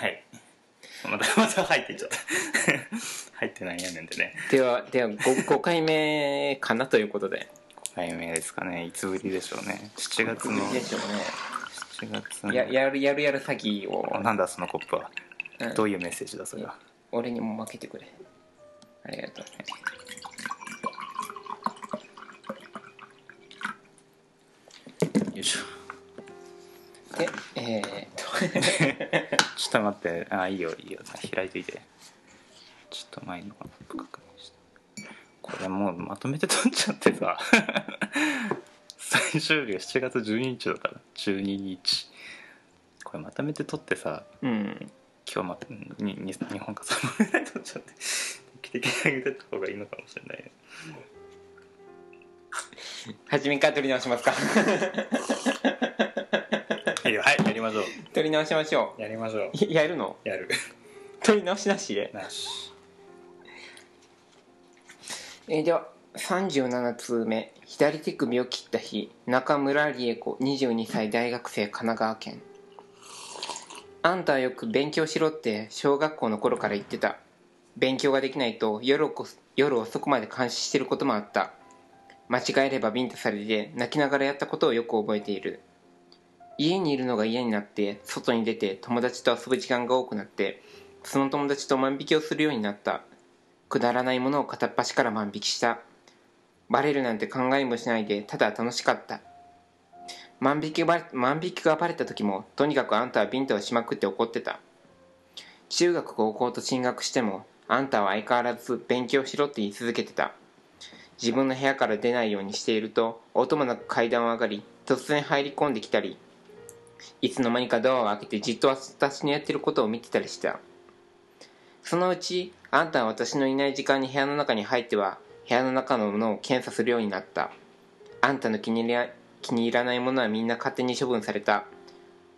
はい。また入っていっちゃった。入ってないやねんでね。では 5回目かなということで。5回目ですかね。いつぶりでしょうね。7月の。でしょうね。7月の。やる詐欺を。なんだそのコップは。うん、どういうメッセージだそれは。俺にも負けてくれ。ありがとう。よいしょ。で、ちょっと待って、あ、いいよ、開いていて。ちょっと前の確認して。これもうまとめて取っちゃってさ。最終日が7月12日だから、12日。これまとめて取ってさ、うん、今日また2本か3本ぐらい取っちゃって、定期的に上げてった方がいいのかもしれないね。はじめから撮り直しますか。いいよ、はい、やりましょう。撮り直しましょう。やりましょう。やるの？やる。撮り直しなしで。なし。では37通目、左手首を切った日、中村理恵子、22歳大学生、神奈川県。あんたはよく勉強しろって小学校の頃から言ってた。勉強ができないと夜遅くまで監視してることもあった。間違えればビンタされて泣きながらやったことをよく覚えている。家にいるのが嫌になって外に出て友達と遊ぶ時間が多くなって、その友達と万引きをするようになった。くだらないものを片っ端から万引きした。バレるなんて考えもしないでただ楽しかった。万引きがバレた時もとにかくあんたはビンタをしまくって怒ってた。中学高校と進学してもあんたは相変わらず勉強しろって言い続けてた。自分の部屋から出ないようにしていると、音もなく階段を上がり、突然入り込んできたり、いつの間にかドアを開けてじっと私のやってることを見てたりした。そのうち、あんたは私のいない時間に部屋の中に入っては、部屋の中のものを検査するようになった。あんたの気に入らないものはみんな勝手に処分された。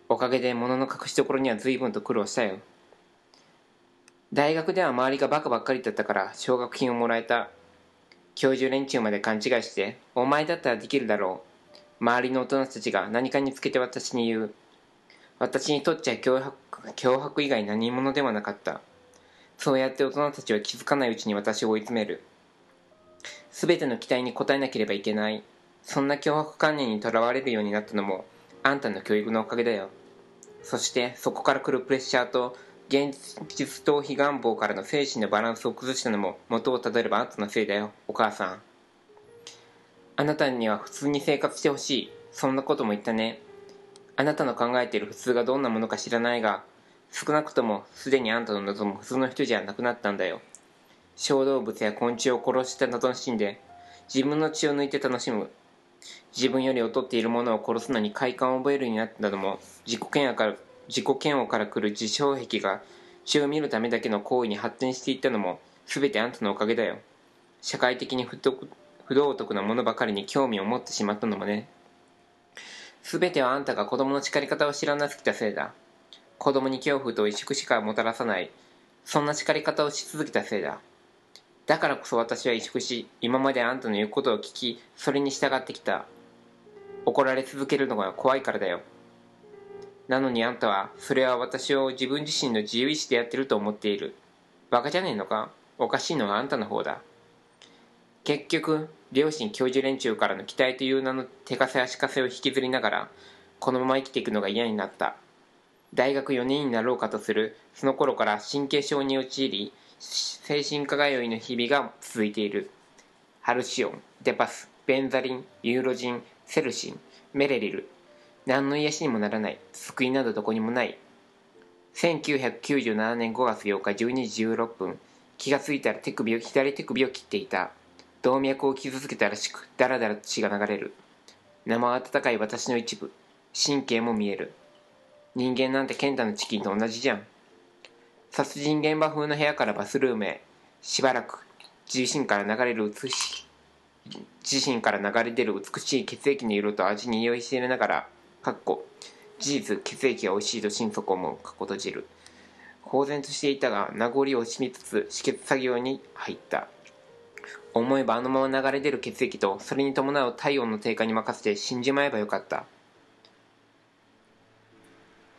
おかげで物の隠し所には随分と苦労したよ。大学では周りがバカばっかりだったから、奨学金をもらえた。教授連中まで勘違いして、お前だったらできるだろう。周りの大人たちが何かにつけて私に言う。私にとっちゃ脅迫以外何者ではなかった。そうやって大人たちは気づかないうちに私を追い詰める。すべての期待に応えなければいけない。そんな脅迫観念にとらわれるようになったのも、あんたの教育のおかげだよ。そして、そこから来るプレッシャーと、現実逃避願望からの精神のバランスを崩したのも元をたどればあんたのせいだよ、お母さん。あなたには普通に生活してほしい。そんなことも言ったね。あなたの考えている普通がどんなものか知らないが、少なくともすでにあんたの望む普通の人じゃなくなったんだよ。小動物や昆虫を殺して楽しんで、自分の血を抜いて楽しむ。自分より劣っているものを殺すのに快感を覚えるようになったのも自己嫌悪から来る自傷癖が血を見るためだけの行為に発展していったのも全てあんたのおかげだよ。社会的に不道徳なものばかりに興味を持ってしまったのもね。全てはあんたが子供の叱り方を知らなすぎたせいだ。子供に恐怖と萎縮しかもたらさない、そんな叱り方をし続けたせいだ。だからこそ私は萎縮し、今まであんたの言うことを聞き、それに従ってきた。怒られ続けるのが怖いからだよ。なのにあんたは、それは私を自分自身の自由意志でやってると思っている。バカじゃねえのか？おかしいのはあんたの方だ。結局、両親教授連中からの期待という名の手かせ足かせを引きずりながら、このまま生きていくのが嫌になった。大学4年になろうかとする、その頃から神経症に陥り、精神科通いの日々が続いている。ハルシオン、デパス、ベンザリン、ユーロジン、セルシン、メレリル。何の癒しにもならない。救いなどどこにもない。1997年5月8日12時16分。気がついたら左手首を切っていた。動脈を傷つけたらしく、だらだらと血が流れる。生温かい私の一部。神経も見える。人間なんて健太のチキンと同じじゃん。殺人現場風の部屋からバスルームへ。しばらく自身から流れ出る美しい血液の色と味に酔いしれながら、かっこ事実血液が美味しいと心底思う、かっこ閉じる。公然としていたが名残を惜しみつつ止血作業に入った。思えばあのまま流れ出る血液とそれに伴う体温の低下に任せて死んじまえばよかった。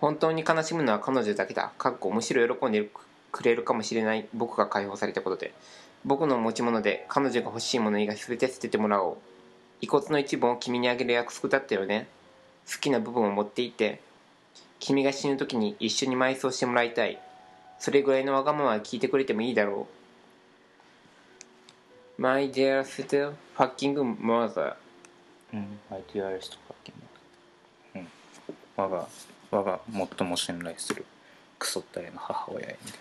本当に悲しむのは彼女だけだ。かっこむしろ喜んでくれるかもしれない僕が解放されたことで。僕の持ち物で彼女が欲しいもの以外全て捨ててもらおう。遺骨の一部を君にあげる約束だったよね。好きな部分を持っていって、君が死ぬ時に一緒に埋葬してもらいたい。それぐらいのわがままは聞いてくれてもいいだろう。My dearest fucking mother。My dearest fucking mother。我が最も信頼するクソったれの母親へみた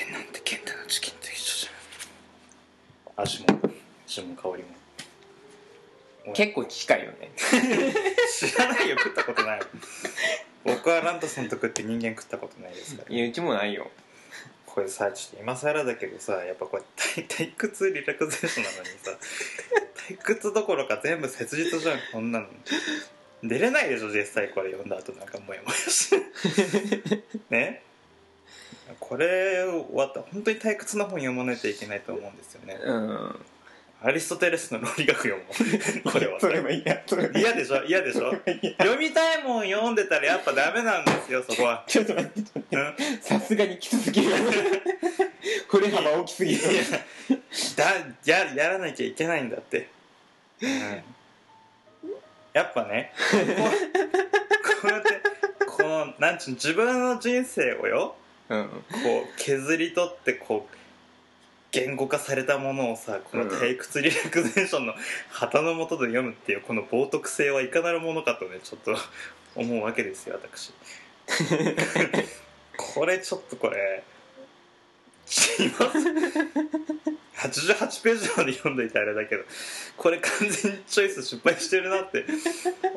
いな。人間なんて健太のチキンと一緒じゃん。味も香りも結構近いよね。知らないよ、食ったことない。僕はランドさんと食って人間食ったことないですから、ね、いやうちもないよ。これさ、ちょっと今更だけどさ、やっぱこれ 退屈リラクゼーションなのにさ退屈どころか全部切実じゃん、こんなの出れないでしょ、実際これ読んだ後なんかモヤモヤしてね。これは本当に退屈な本読まないといけないと思うんですよね、うん、アリストテレスの論理学読もう。これはそれも嫌でしょ、嫌でしょ。読みたいもん読んでたらやっぱダメなんですよ、そこは。ちょっと待って、さすがにきつすぎる。振れ幅大きすぎる。やらなきゃいけないんだって、うん、やっぱねこうやってこのなんちゅう自分の人生をよ、うん、こう削り取ってこう言語化されたものをさ、この退屈リラクゼーションの旗の下で読むっていうこの冒涜性はいかなるものかとね、ちょっと思うわけですよ、私。これちょっとこれ知りません。88ページまで読んどいてあれだけど、これ完全にチョイス失敗してるなって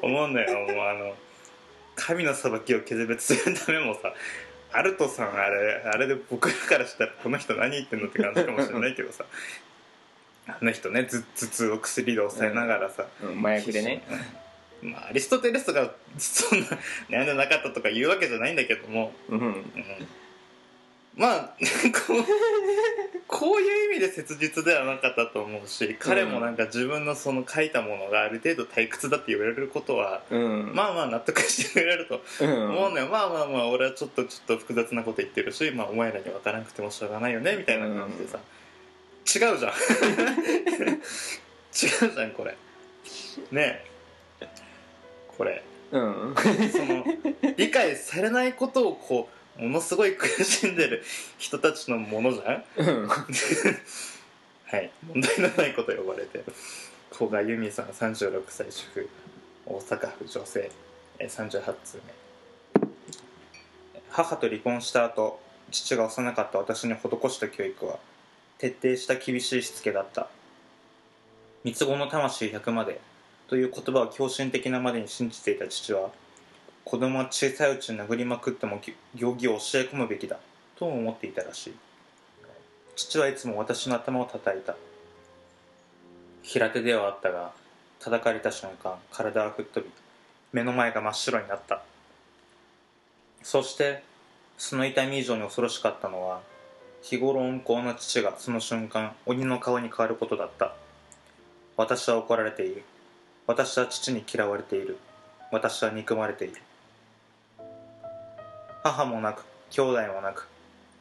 思うんだよ。もう神の裁きを決別するためもさ、アルトさんあれで僕らからしたらこの人何言ってんのって感じかもしれないけどさ、あの人ね、頭痛を薬で抑えながらさ、麻薬でね、まあ、アリストテレスがそんな悩んでなかったとか言うわけじゃないんだけども、うんうん、まあこういう意味で切実ではなかったと思うし、彼もなんか自分のその書いたものがある程度退屈だって言われることは、うん、まあまあ納得してくれると思うのよ、うん、まあまあまあ俺はちょっと複雑なこと言ってるし、まあお前らに分からなくてもしょうがないよねみたいな感じでさ、うん、違うじゃん違うじゃんこれねえ、これ、うん、その理解されないことをこうものすごい苦しんでる人たちのものじゃん、うん、はい、問題のないこと呼ばれて。古賀由美さん36歳主婦、大阪府女性、38通目。母と離婚した後、父が幼かった私に施した教育は徹底した厳しいしつけだった。三つ子の魂100までという言葉を狂信的なまでに信じていた父は、子供は小さいうちに殴りまくっても行儀を教え込むべきだと思っていたらしい。父はいつも私の頭を叩いた。平手ではあったが、叩かれた瞬間体は吹っ飛び、目の前が真っ白になった。そしてその痛み以上に恐ろしかったのは、日頃温厚な父がその瞬間鬼の顔に変わることだった。私は怒られている。私は父に嫌われている。私は憎まれている。母もなく兄弟もなく、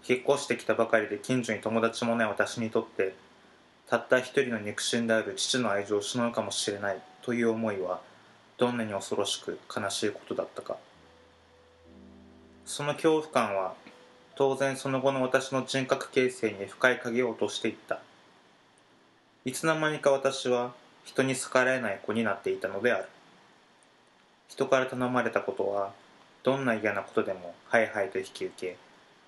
引っ越してきたばかりで近所に友達もない私にとって、たった一人の肉親である父の愛情を失うかもしれないという思いはどんなに恐ろしく悲しいことだったか。その恐怖感は当然その後の私の人格形成に深い影を落としていった。いつの間にか私は人に逆らえない子になっていたのである。人から頼まれたことはどんな嫌なことでもはいはいと引き受け、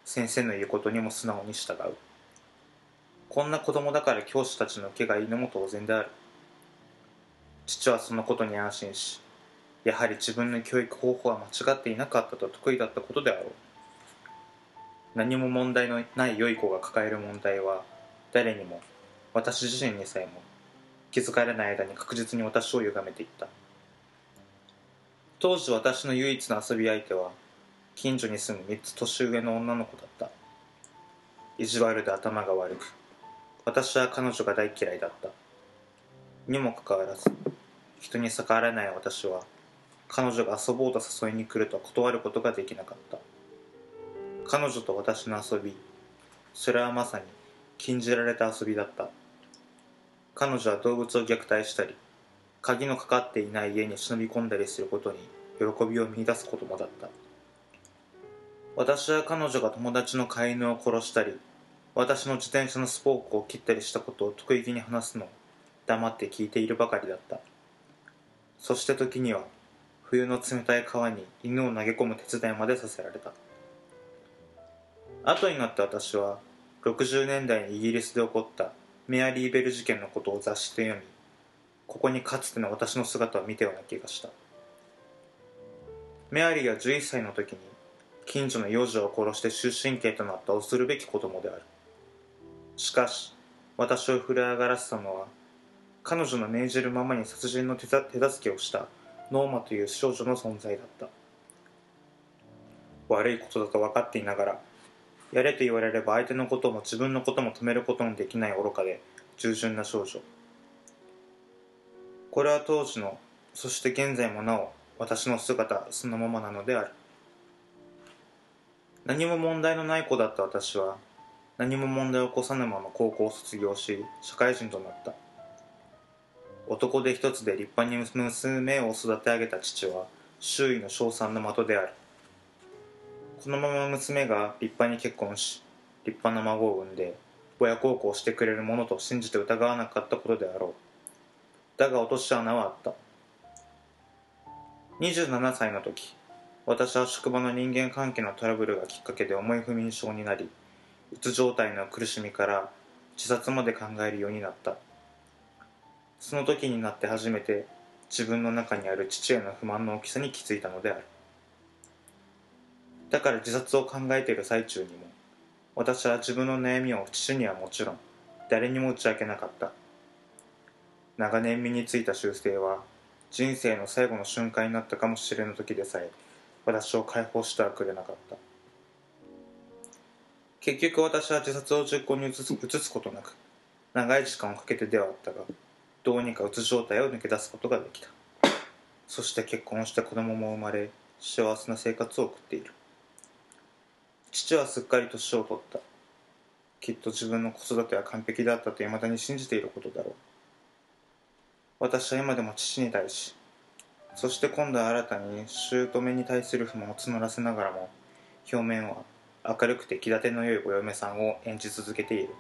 先生の言うことにも素直に従う。こんな子供だから教師たちの受けがいいのも当然である。父はそのことに安心し、やはり自分の教育方法は間違っていなかったと得意だったことであろう。何も問題のない良い子が抱える問題は誰にも、私自身にさえも気づかれない間に確実に私を歪めていった。当時私の唯一の遊び相手は近所に住む3つ年上の女の子だった。意地悪で頭が悪く、私は彼女が大嫌いだった。にもかかわらず人に逆らえない私は彼女が遊ぼうと誘いに来ると断ることができなかった。彼女と私の遊び、それはまさに禁じられた遊びだった。彼女は動物を虐待したり、鍵のかかっていない家に忍び込んだりすることに喜びを見出す子供だった。私は彼女が友達の飼い犬を殺したり、私の自転車のスポークを切ったりしたことを得意気に話すのを黙って聞いているばかりだった。そして時には、冬の冷たい川に犬を投げ込む手伝いまでさせられた。後になって私は、60年代にイギリスで起こったメアリー・ベル事件のことを雑誌で読み、ここにかつての私の姿を見たような気がした。メアリーは11歳の時に、近所の幼女を殺して終身刑となった恐るべき子供である。しかし、私を震え上がらせたのは、彼女の命じるままに殺人の手助けをしたノーマという少女の存在だった。悪いことだと分かっていながら、やれと言われれば相手のことも自分のことも止めることのできない愚かで従順な少女。これは当時の、そして現在もなお、私の姿そのままなのである。何も問題のない子だった私は、何も問題を起こさぬまま高校を卒業し、社会人となった。男手一つで立派に娘を育て上げた父は、周囲の称賛の的である。このまま娘が立派に結婚し、立派な孫を産んで、親孝行してくれるものと信じて疑わなかったことであろう。だが落とし穴はあった。27歳の時、私は職場の人間関係のトラブルがきっかけで重い不眠症になり、うつ状態の苦しみから自殺まで考えるようになった。その時になって初めて自分の中にある父への不満の大きさに気づいたのである。だから自殺を考えている最中にも、私は自分の悩みを父にはもちろん、誰にも打ち明けなかった。長年身についた習性は、人生の最後の瞬間になったかもしれぬ時でさえ、私を解放してはくれなかった。結局私は自殺を実行に移すことなく、長い時間をかけてではあったが、どうにかうつ状態を抜け出すことができた。そして結婚して子供も生まれ、幸せな生活を送っている。父はすっかり年を取った。きっと自分の子育ては完璧だったと未だに信じていることだろう。私は今でも父に対し、そして今度は新たに姑に対する不満を募らせながらも、表面は明るくて気立ての良いお嫁さんを演じ続けている。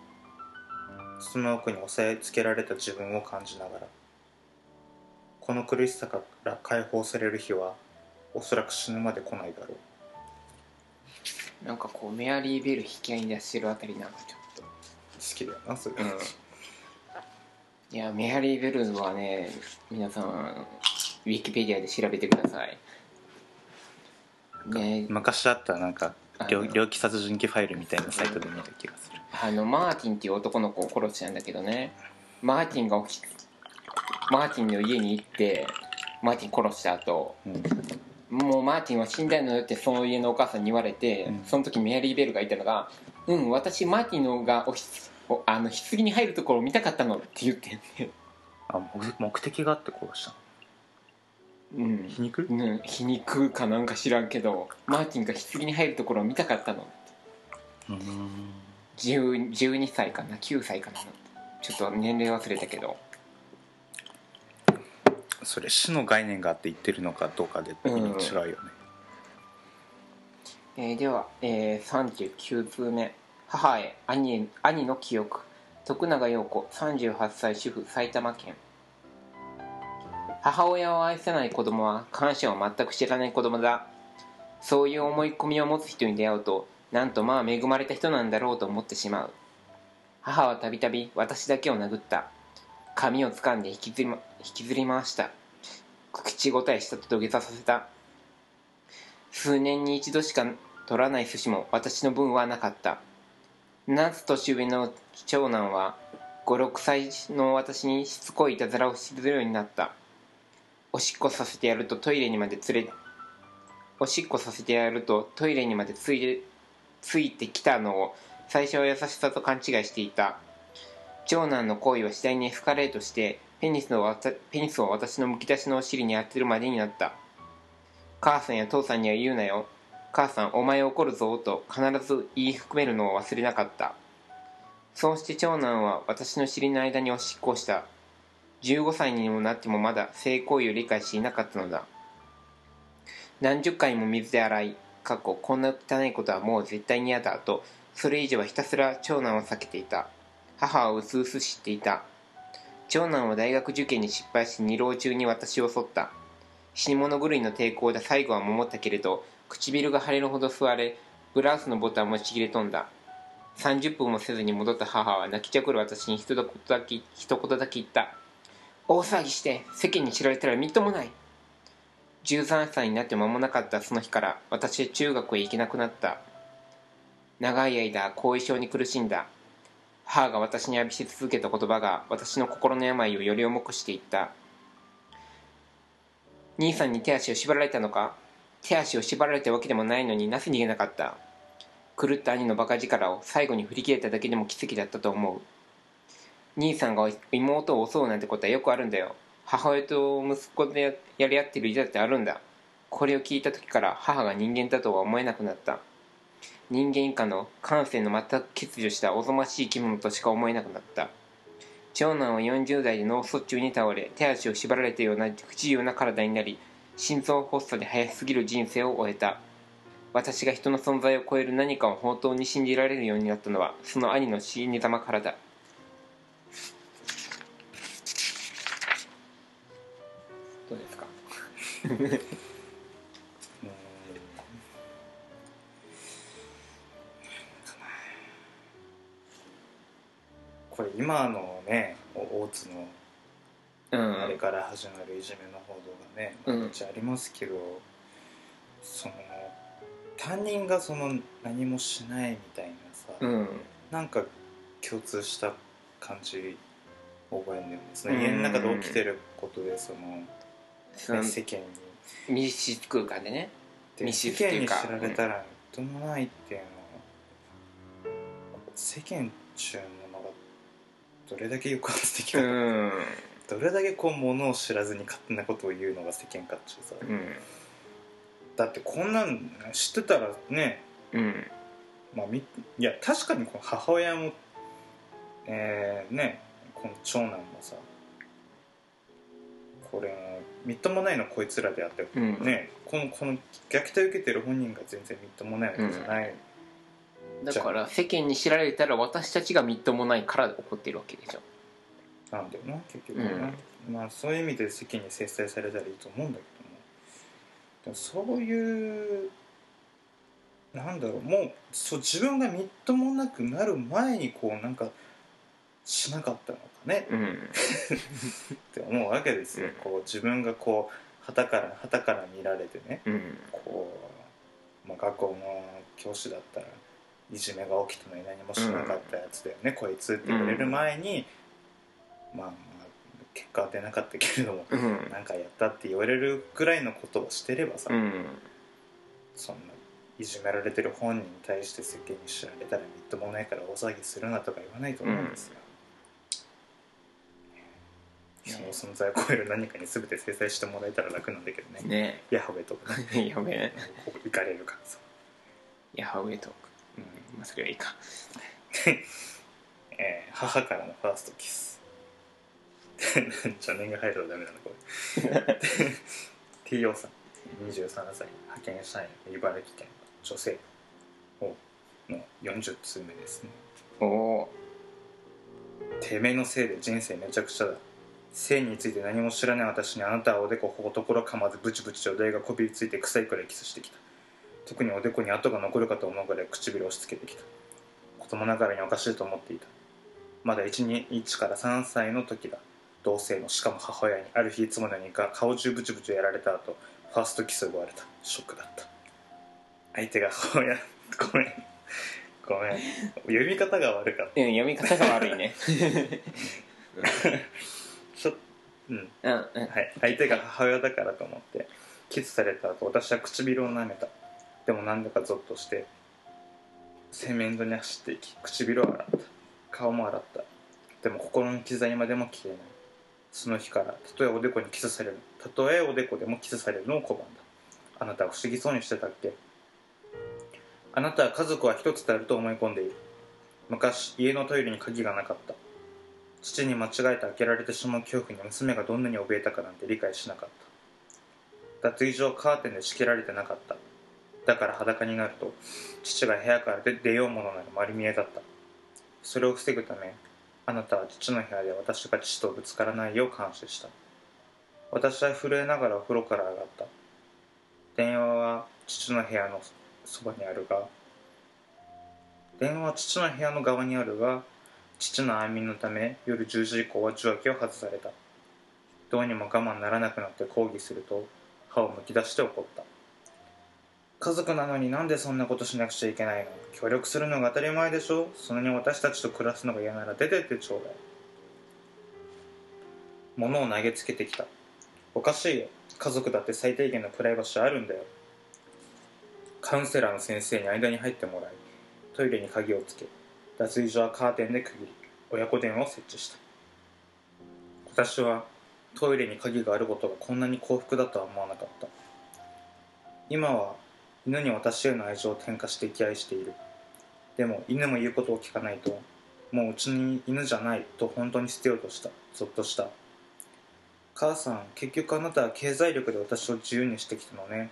その奥に押さえつけられた自分を感じながら、この苦しさから解放される日はおそらく死ぬまで来ないだろう。なんかこうメアリー・ベル引き合いに出してるあたりなんかちょっと好きだよな、それ。いやメアリー・ベルはね、皆さんウィキペディアで調べてください。ね、昔あったなんか猟奇殺人鬼ファイルみたいなサイトで見た気がする。マーティンっていう男の子を殺したんだけどね、マーティンの家に行ってマーティン殺した後、もうマーティンは死んだのよってその家のお母さんに言われて、その時メアリー・ベルが言ったのが、私マーティンのが棺に入るところを見たかったのって言ってんね。目的があって殺した。皮肉かなんか知らんけど、マーティンが棺に入るところを見たかったの。12歳かな9歳かな、ちょっと年齢忘れたけど。それ死の概念があって言ってるのかどうかで違うよね。では、39通目。母へ兄の記憶。徳永陽子38歳主婦、埼玉県。母親を愛せない子供は感謝を全く知らない子供だ。そういう思い込みを持つ人に出会うと、なんとまあ恵まれた人なんだろうと思ってしまう。母はたびたび私だけを殴った。髪を掴んで引きずり回した。口答えしたと土下座させた。数年に一度しか取らない寿司も私の分はなかった。夏年上の長男は5、6歳の私にしつこいいたずらをするようになった。おしっこさせてやるとトイレにまでついてきたのを最初は優しさと勘違いしていた。長男の行為は次第にエスカレートして、ペニスを私のむき出しのお尻に当てるまでになった。母さんや父さんには言うなよ。母さん、お前怒るぞと必ず言い含めるのを忘れなかった。そうして長男は私の尻の間におしっこをした。15歳にもなってもまだ性行為を理解していなかったのだ。何十回も水で洗い、過去こんな汚いことはもう絶対に嫌だと、それ以上はひたすら長男を避けていた。母はうすうす知っていた。長男は大学受験に失敗し二浪中に私を襲った。死に物狂いの抵抗で最後は守ったけれど、唇が腫れるほど吸われ、ブラウスのボタンもちぎれ飛んだ。30分もせずに戻った母は泣きじゃくる私に一言だけ言った。大騒ぎして、世間に知られたらみっともない。13歳になって間もなかったその日から、私は中学へ行けなくなった。長い間、後遺症に苦しんだ。母が私に浴びせ続けた言葉が、私の心の病をより重くしていった。兄さんに手足を縛られたのか？手足を縛られたわけでもないのになぜ逃げなかった？狂った兄の馬鹿力を最後に振り切れただけでも奇跡だったと思う。兄さんが妹を襲うなんてことはよくあるんだよ。母親と息子でやり合ってる家だってあるんだ。これを聞いた時から母が人間だとは思えなくなった。人間以下の感性の全く欠如したおぞましい生き物としか思えなくなった。長男は40代で脳卒中に倒れ、手足を縛られたような不自由な体になり、心臓発作で早すぎる人生を終えた。私が人の存在を超える何かを本当に信じられるようになったのは、その兄の死に様からだ。どうですか？これ今のね、大津のあれから始まるいじめの報道がね、めっちゃありますけど、その担任がその何もしないみたいなさ、なんか共通した感じ覚えるんだよね。その家の中で起きてることで、その、ね、世間に密室空間でね、世間に知られたらどうもないっていうのは、世間中のどれだけ抑圧的か、どれだけこう物を知らずに勝手なことを言うのが世間かっちゅうさ、だってこんなん知ってたらね、まあ、いや確かにこの母親も、ね、この長男もさ、これみっともないのこいつらであって、ね、この虐待を受けてる本人が全然みっともないわけじゃない、だから世間に知られたら私たちがみっともないから怒ってるわけでしょ。なんだよな、結局ね、まあそういう意味で世間に制裁されたらいいと思うんだけども、そういうなんだろう、もう自分がみっともなくなる前にこうなんかしなかったのかね、って思うわけですよ。こう自分がこう旗から見られてね、こう、まあ、学校の教師だったらいじめが起きたのに何もしなかったやつだよね、こいつって言われる前に、まあまあ結果は出なかったけれども、なんかやったって言われるぐらいのことをしてればさ、そんないじめられてる本人に対して世間に知られたらみっともないから大騒ぎするなとか言わないと思うんですよ。その存在を超える何かに全て制裁してもらえたら楽なんだけど ねヤハウェとかね、ヤハウェ行かれるからさ、ヤハウェとか、まあそれはいいか。母からのファーストキス。チャンネルが入るとダメなのこれ。T.O. さん、23歳、派遣社員、茨城県女性の40通目ですね。おお。てめえのせいで人生めちゃくちゃだ。性について何も知らない私にあなたはおでこほところかまずブチブチとお題がこびりついて臭いくらいキスしてきた。特におでこに跡が残るかと思うぐらい唇を押し付けてきた。子供ながらにおかしいと思っていた。まだ1から3歳の時だ。同性の、しかも母親にある日いつものように顔中ブチブチやられた後、ファーストキスを奪われた。ショックだった。相手が母親、ごめん。読み方が悪かった。読み方が悪いね。はい。相手が母親だからと思って、キスされた後、私は唇を舐めた。でもなんだかゾッとして洗面所に走っていき、唇を洗った。顔も洗った。でも心の傷は今でも消えない。その日からたとえおでこでもキスされるのを拒んだ。あなたは不思議そうにしてたっけ。あなたは家族は一つであると思い込んでいる。昔、家のトイレに鍵がなかった。父に間違えて開けられてしまう恐怖に娘がどんなに怯えたかなんて理解しなかった。脱衣所はカーテンで仕切られてなかった。だから裸になると、父が部屋から出ようものなら丸見えだった。それを防ぐため、あなたは父の部屋で私が父とぶつからないよう監視した。私は震えながらお風呂から上がった。電話は父の部屋のそばにあるが、父の安眠のため夜10時以降は受話器を外された。どうにも我慢ならなくなって抗議すると、歯をむき出して怒った。家族なのになんでそんなことしなくちゃいけないの。協力するのが当たり前でしょ。そんなに私たちと暮らすのが嫌なら出てってちょうだい。物を投げつけてきた。おかしいよ。家族だって最低限のプライバシーあるんだよ。カウンセラーの先生に間に入ってもらい、トイレに鍵をつけ、脱衣所はカーテンで区切り、親子電話を設置した。私はトイレに鍵があることがこんなに幸福だとは思わなかった。今は犬に私への愛情を転嫁して溺愛している。でも犬も言うことを聞かないと、もううちに犬じゃないと本当に捨てようとした。ゾッとした。母さん、結局あなたは経済力で私を自由にしてきたのね。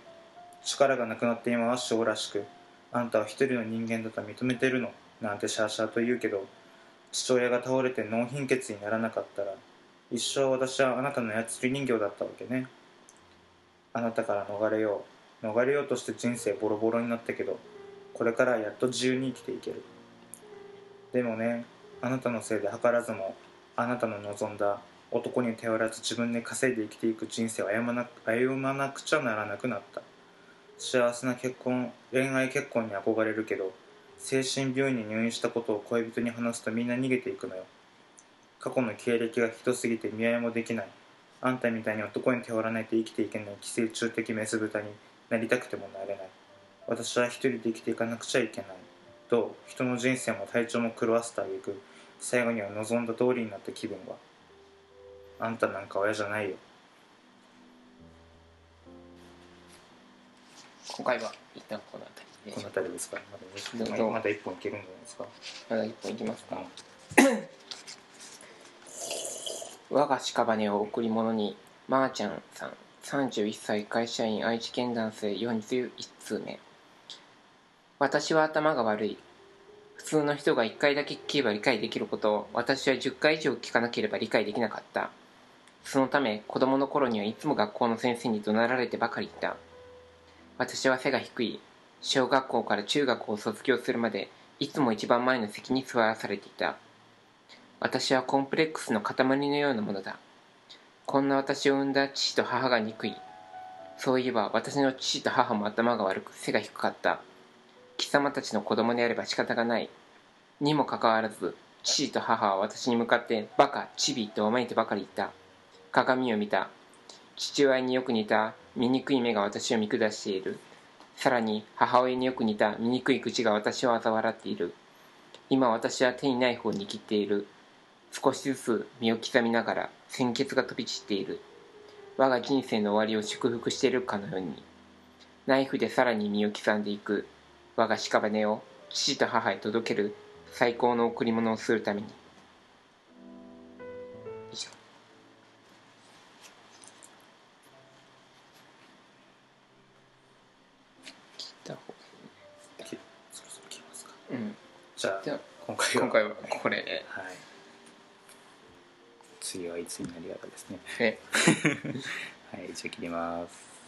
力がなくなって今は師匠らしく、あんたは一人の人間だと認めてるのなんてシャーシャーと言うけど、父親が倒れて脳貧血にならなかったら一生私はあなたの操り人形だったわけね。あなたから逃れようとして人生ボロボロになったけど、これからはやっと自由に生きていける。でもね、あなたのせいで図らずもあなたの望んだ男に頼らず自分で稼いで生きていく人生を歩まなくちゃならなくなった。幸せな恋愛結婚に憧れるけど、精神病院に入院したことを恋人に話すとみんな逃げていくのよ。過去の経歴がひどすぎて見合いもできない。あんたみたいに男に頼らないと生きていけない寄生虫的メス豚になりたくてもなれない。私は一人で生きていかなくちゃいけない。と、人の人生も体調も狂わせてあげく、最後には望んだ通りになった気分は。あんたなんか親じゃないよ。今回は一旦この辺りで、この辺りですか。まだ1本いけるんじゃないですか。まだ1本いきますか。我が屍を贈り物に、まーちゃんさん31歳会社員、愛知県男性41通目。私は頭が悪い。普通の人が1回だけ聞けば理解できることを、私は10回以上聞かなければ理解できなかった。そのため子供の頃にはいつも学校の先生に怒鳴られてばかりいた。私は背が低い。小学校から中学を卒業するまで、いつも一番前の席に座らされていた。私はコンプレックスの塊のようなものだ。こんな私を産んだ父と母が憎い。そういえば私の父と母も頭が悪く背が低かった。貴様たちの子供であれば仕方がない。にもかかわらず、父と母は私に向かってバカ、チビとお前とばかり言った。鏡を見た。父親によく似た醜い目が私を見下している。さらに母親によく似た醜い口が私を嘲笑っている。今私は手にナイフを握っている。少しずつ身を刻みながら鮮血が飛び散っている。我が人生の終わりを祝福しているかのように、ナイフでさらに身を刻んでいく。我が屍を父と母へ届ける最高の贈り物をするために。以上。じゃあ今回はこれ、はい、次はいつになりやらですねはい、じゃあ切ります。